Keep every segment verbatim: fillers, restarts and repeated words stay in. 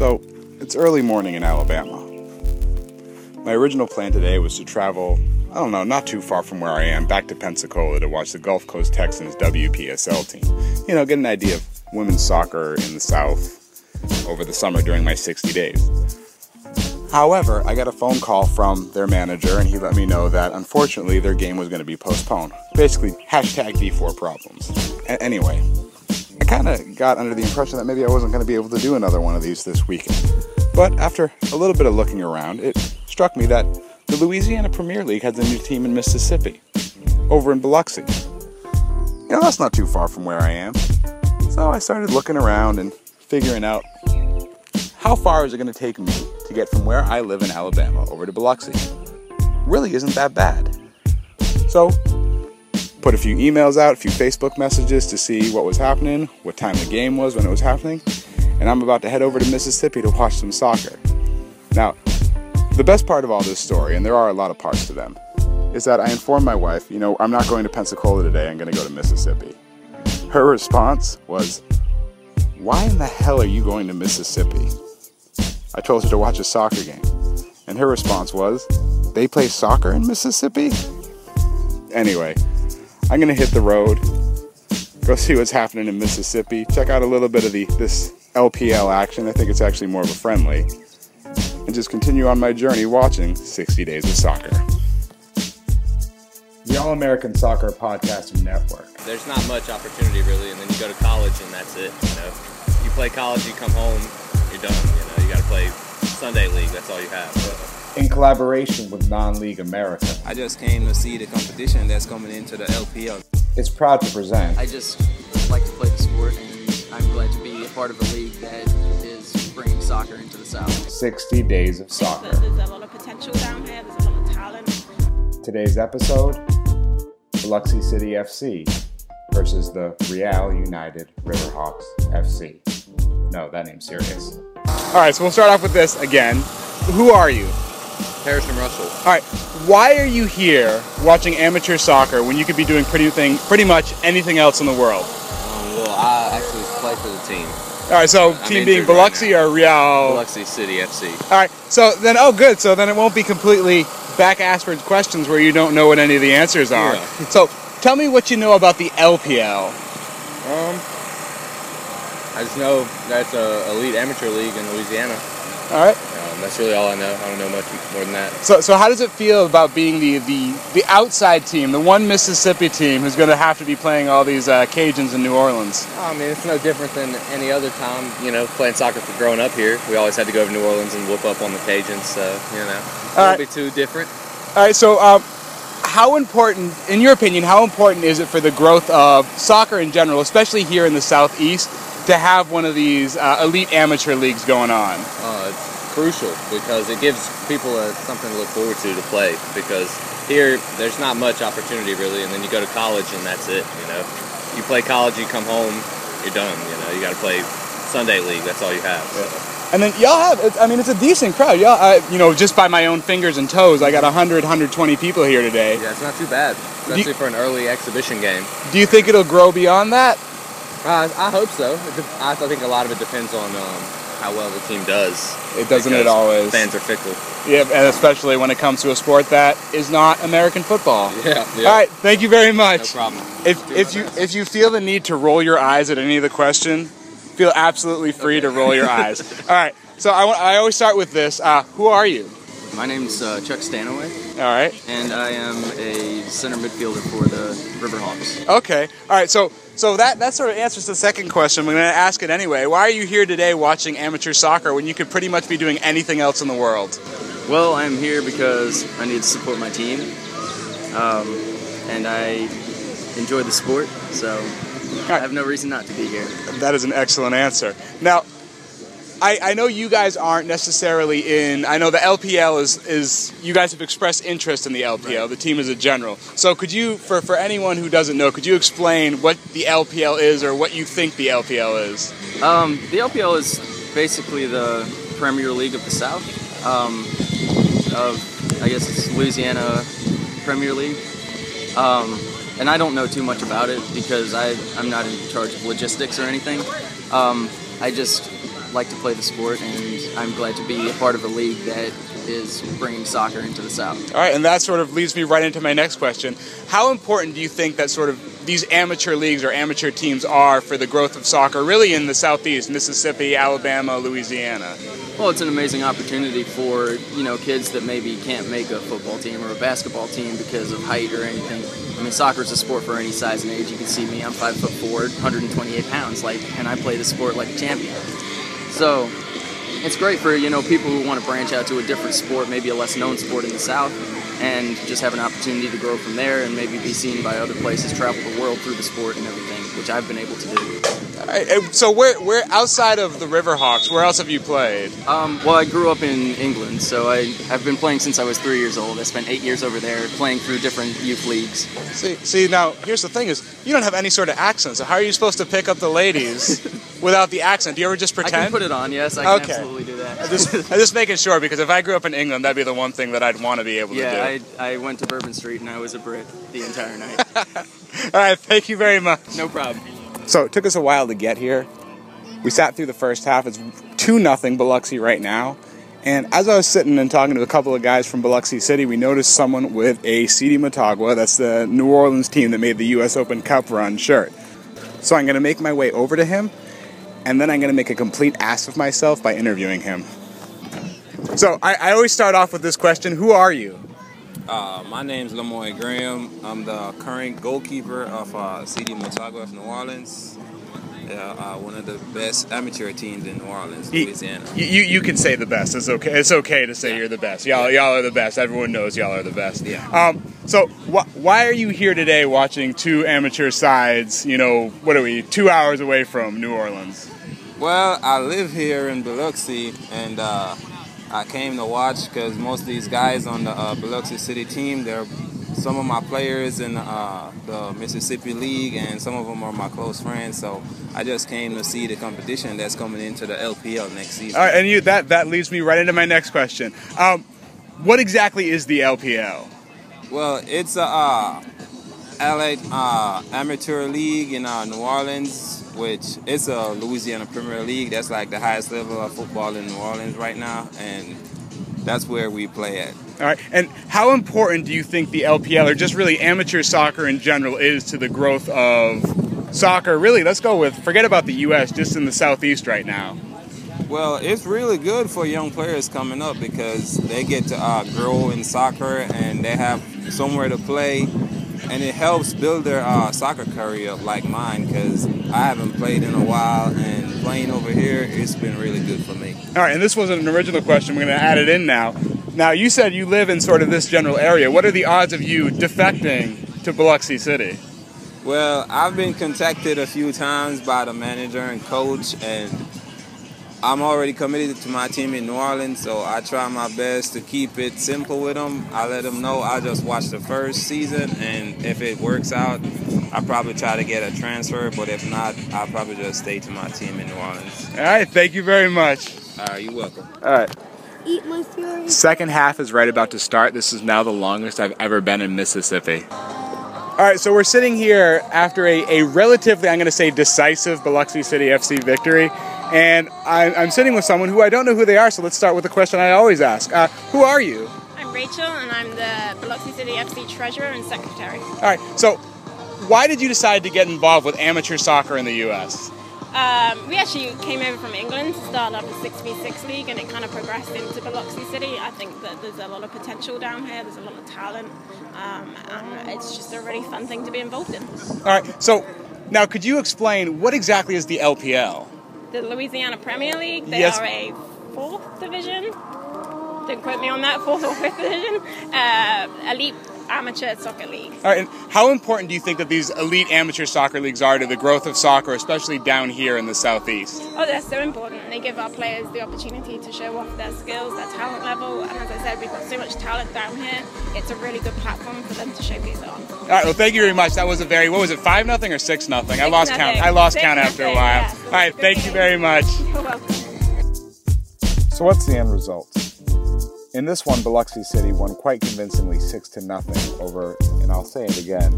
So, it's early morning in Alabama. My original plan today was to travel, I don't know, not too far from where I am, back to Pensacola to watch the Gulf Coast Texans W P S L team. You know, get an idea of women's soccer in the South over the summer during my sixty days. However, I got a phone call from their manager, and he let me know that, unfortunately, their game was going to be postponed. Basically, hashtag D four problems. A- anyway, I kind of got under the impression that maybe I wasn't going to be able to do another one of these this weekend. But after a little bit of looking around, it struck me that the Louisiana Premier League has a new team in Mississippi, over in Biloxi. You know, that's not too far from where I am. So I started looking around and figuring out, how far is it going to take me to get from where I live in Alabama over to Biloxi? Really isn't that bad. So, put a few emails out, a few Facebook messages to see what was happening, what time the game was when it was happening, and I'm about to head over to Mississippi to watch some soccer. Now, the best part of all this story, and there are a lot of parts to them, is that I informed my wife, you know, I'm not going to Pensacola today, I'm going to go to Mississippi. Her response was, why in the hell are you going to Mississippi? I told her to watch a soccer game. And her response was, they play soccer in Mississippi? Anyway, I'm going to hit the road, go see what's happening in Mississippi, check out a little bit of the this L P L action. I think it's actually more of a friendly. And just continue on my journey watching sixty days of Soccer. The All-American Soccer Podcasting Network. There's not much opportunity, really, and then you go to college and that's it. You know, you play college, you come home, you're done. You know, you got to play Sunday League. That's all you have. So. In collaboration with Non-League America. I just came to see the competition that's coming into the L P L. It's proud to present. I just like to play the sport, and I'm glad to be a part of a league that is bringing soccer into the South. sixty days of soccer. There's a lot of potential down here. There's a lot of talent. Today's episode, Biloxi City F C versus the Real United Riverhawks F C. No, that name's serious. All right, so we'll start off with this again. Who are you? Harrison Russell. All right, why are you here watching amateur soccer when you could be doing pretty thing, pretty much anything else in the world? Um, well, I actually play for the team. All right, so I'm team being Biloxi right or Real? Biloxi City F C. All right, so then, oh, good. So then it won't be completely back-asswards questions where you don't know what any of the answers are. Yeah. So tell me what you know about the L P L. Um, I just know that's a elite amateur league in Louisiana. All right. Um, that's really all I know. I don't know much more than that. So, so how does it feel about being the the, the outside team, the one Mississippi team who's going to have to be playing all these uh, Cajuns in New Orleans? I mean, it's no different than any other time. You know, playing soccer for growing up here, we always had to go to New Orleans and whoop up on the Cajuns. So, you know, it won't be too different. All right. So, um, how important, in your opinion, how important is it for the growth of soccer in general, especially here in the Southeast, to have one of these uh, elite amateur leagues going on? Uh, it's crucial because it gives people a, something to look forward to to play, because here there's not much opportunity really, and then you go to college and that's it. You know, you play college, you come home, you're done. You know, you got to play Sunday League. That's all you have. So. Yeah. And then y'all have, I mean, it's a decent crowd. Y'all, I, you know, just by my own fingers and toes, I got one hundred, one hundred twenty people here today. Yeah, it's not too bad, especially you, for an early exhibition game. Do you think it'll grow beyond that? Uh, I hope so. I think a lot of it depends on um, how well the team does. It doesn't it always. Fans are fickle. Yeah, and especially when it comes to a sport that is not American football. Yeah. yeah. All right, thank you very much. No problem. If, if you, if you feel the need to roll your eyes at any of the questions, feel absolutely free okay. to roll your eyes. All right, so I, I always start with this. Uh, who are you? My name's uh, Chuck Stanaway. All right. And I am a center midfielder for the Riverhawks. Okay. All right, so so that, that sort of answers the second question. I'm going to ask it anyway. Why are you here today watching amateur soccer when you could pretty much be doing anything else in the world? Well, I'm here because I need to support my team, um, and I enjoy the sport, so... I have no reason not to be here. That is an excellent answer. Now, I, I know you guys aren't necessarily in, I know the L P L is, is you guys have expressed interest in the L P L, right. The team is a general. So could you, for, for anyone who doesn't know, could you explain what the L P L is or what you think the L P L is? Um, the L P L is basically the Premier League of the South, um, of, I guess it's Louisiana Premier League. Um, And I don't know too much about it because I, I'm not in charge of logistics or anything. Um, I just like to play the sport, and I'm glad to be a part of a league that is bringing soccer into the South. All right, and that sort of leads me right into my next question. How important do you think that sort of these amateur leagues or amateur teams are for the growth of soccer, really in the Southeast, Mississippi, Alabama, Louisiana? Well, it's an amazing opportunity for, you know, kids that maybe can't make a football team or a basketball team because of height or anything. I mean, soccer is a sport for any size and age. You can see me, I'm five foot four, one hundred twenty-eight pounds, like, and I play the sport like a champion. So it's great for, you know, people who want to branch out to a different sport, maybe a less known sport in the South, and just have an opportunity to grow from there and maybe be seen by other places, travel the world through the sport and everything, which I've been able to do. All right, so where, where outside of the Riverhawks, where else have you played? Um, well, I grew up in England, so I, I've been playing since I was three years old. I spent eight years over there playing through different youth leagues. See, see now, here's the thing is, you don't have any sort of accent, so how are you supposed to pick up the ladies without the accent? Do you ever just pretend? I can put it on, yes, I can okay. absolutely do that. I'm just, I'm just making sure, because if I grew up in England, that'd be the one thing that I'd want to be able yeah, to do. I, I went to Bourbon Street and I was a Brit the entire night. All right, thank you very much. No problem. So it took us a while to get here. We sat through the first half. It's two nothing Biloxi right now. And as I was sitting and talking to a couple of guys from Biloxi City, we noticed someone with a C D. Motagua. That's the New Orleans team that made the U S Open Cup run shirt. So I'm going to make my way over to him, and then I'm going to make a complete ass of myself by interviewing him. So I, I always start off with this question. Who are you? Uh, my name's Lamoy Graham. I'm the current goalkeeper of uh, C D. Motagua of New Orleans. Uh, uh, one of the best amateur teams in New Orleans, Louisiana. You, you, you can say the best. It's okay. It's okay to say yeah. you're the best. Y'all, yeah. y'all are the best. Everyone knows y'all are the best. Yeah. Um. So wh why are you here today, watching two amateur sides? You know, what are we? Two hours away from New Orleans. Well, I live here in Biloxi, and Uh, I came to watch because most of these guys on the uh, Biloxi City team, they're some of my players in uh, the Mississippi League, and some of them are my close friends. So I just came to see the competition that's coming into the L P L next season. All right, and you, that, that leads me right into my next question. Um, what exactly is the L P L? Well, it's a uh, L A uh, amateur league in uh, New Orleans, which it's a Louisiana Premier League. That's like the highest level of football in New Orleans right now, and that's where we play at. All right, and how important do you think the L P L, or just really amateur soccer in general, is to the growth of soccer? Really, let's go with, forget about the U S, just in the Southeast right now. Well, it's really good for young players coming up because they get to uh, grow in soccer and they have somewhere to play. And it helps build their uh, soccer career up like mine, because I haven't played in a while, and playing over here, it's been really good for me. All right, and this wasn't an original question. We're going to add it in now. Now, you said you live in sort of this general area. What are the odds of you defecting to Biloxi City? Well, I've been contacted a few times by the manager and coach, and I'm already committed to my team in New Orleans, so I try my best to keep it simple with them. I let them know I just watched the first season, and if it works out, I probably try to get a transfer, but if not, I'll probably just stay to my team in New Orleans. All right, thank you very much. All right, you're welcome. All right. Eat my fury. Second half is right about to start. This is now the longest I've ever been in Mississippi. All right, so we're sitting here after a, a relatively, I'm going to say, decisive Biloxi City F C victory. And I, I'm sitting with someone who I don't know who they are, so let's start with the question I always ask. Uh, who are you? I'm Rachel, and I'm the Biloxi City F C Treasurer and Secretary. All right, so why did you decide to get involved with amateur soccer in the U S? Um, we actually came over from England to start up a six v six league, and it kind of progressed into Biloxi City. I think that there's a lot of potential down here, there's a lot of talent, um, and it's just a really fun thing to be involved in. All right, so now could you explain what exactly is the L P L? The Louisiana Premier League, they yes. are a fourth division, don't quote me on that, fourth or fifth division, uh, elite amateur soccer league. All right, and how important do you think that these elite amateur soccer leagues are to the growth of soccer, especially down here in the Southeast? Oh, they're so important. They give our players the opportunity to show off their skills, their talent level, and as I said, we've got so much talent down here, it's a really good platform for them to showcase it on. All right, well, thank you very much. That was a very, what was it, five nothing or six nothing? I lost count. I lost count after a while. Yeah. All right, thank you very much. You're welcome. So what's the end result? In this one, Biloxi City won quite convincingly six to nothing over, and I'll say it again,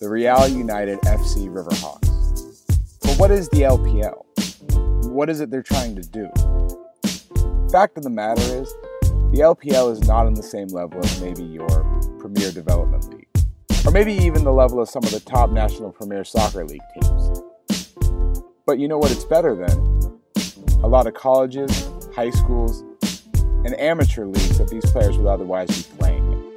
the Real United F C Riverhawks. But what is the L P L? what is it they're trying to do? Fact of the matter is, the L P L is not on the same level as maybe your Premier Development League, or maybe even the level of some of the top National Premier Soccer League teams. But you know what it's better than? A lot of colleges, high schools, and amateur leagues that these players would otherwise be playing in.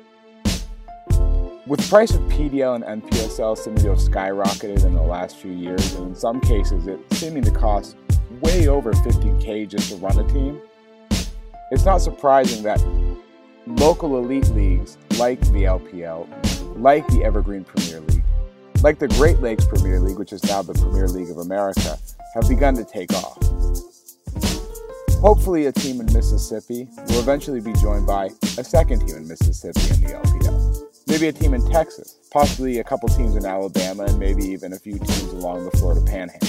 With the price of P D L and N P S L seeming to have skyrocketed in the last few years, and in some cases it seeming to cost way over fifty thousand dollars just to run a team, it's not surprising that local elite leagues like the L P L, like the Evergreen Premier League, like the Great Lakes Premier League, which is now the Premier League of America, have begun to take off. Hopefully a team in Mississippi will eventually be joined by a second team in Mississippi in the L P L. Maybe a team in Texas, possibly a couple teams in Alabama, and maybe even a few teams along the Florida Panhandle.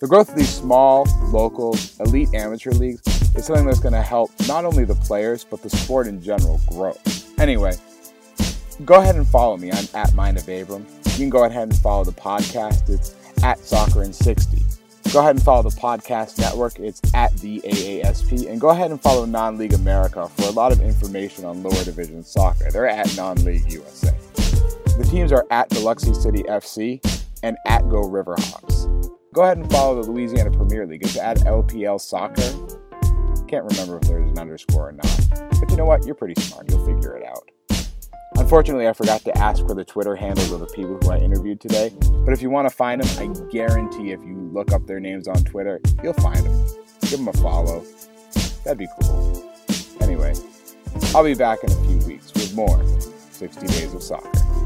The growth of these small, local, elite amateur leagues is something that's going to help not only the players, but the sport in general grow. Anyway, go ahead and follow me. I'm at Mind of Abram. You can go ahead and follow the podcast. It's at Soccer in sixty. Go ahead and follow the podcast network. It's at the A A S P. And go ahead and follow Non-League America for a lot of information on lower division soccer. They're at Non-League U S A. The teams are at Biloxi City F C and at Go River Hawks. Go ahead and follow the Louisiana Premier League. It's at L P L Soccer. Can't remember if there's an underscore or not. But you know what? You're pretty smart. You'll figure it out. Unfortunately, I forgot to ask for the Twitter handles of the people who I interviewed today, but if you want to find them, I guarantee if you look up their names on Twitter, you'll find them. Give them a follow. That'd be cool. Anyway, I'll be back in a few weeks with more sixty Days of Soccer.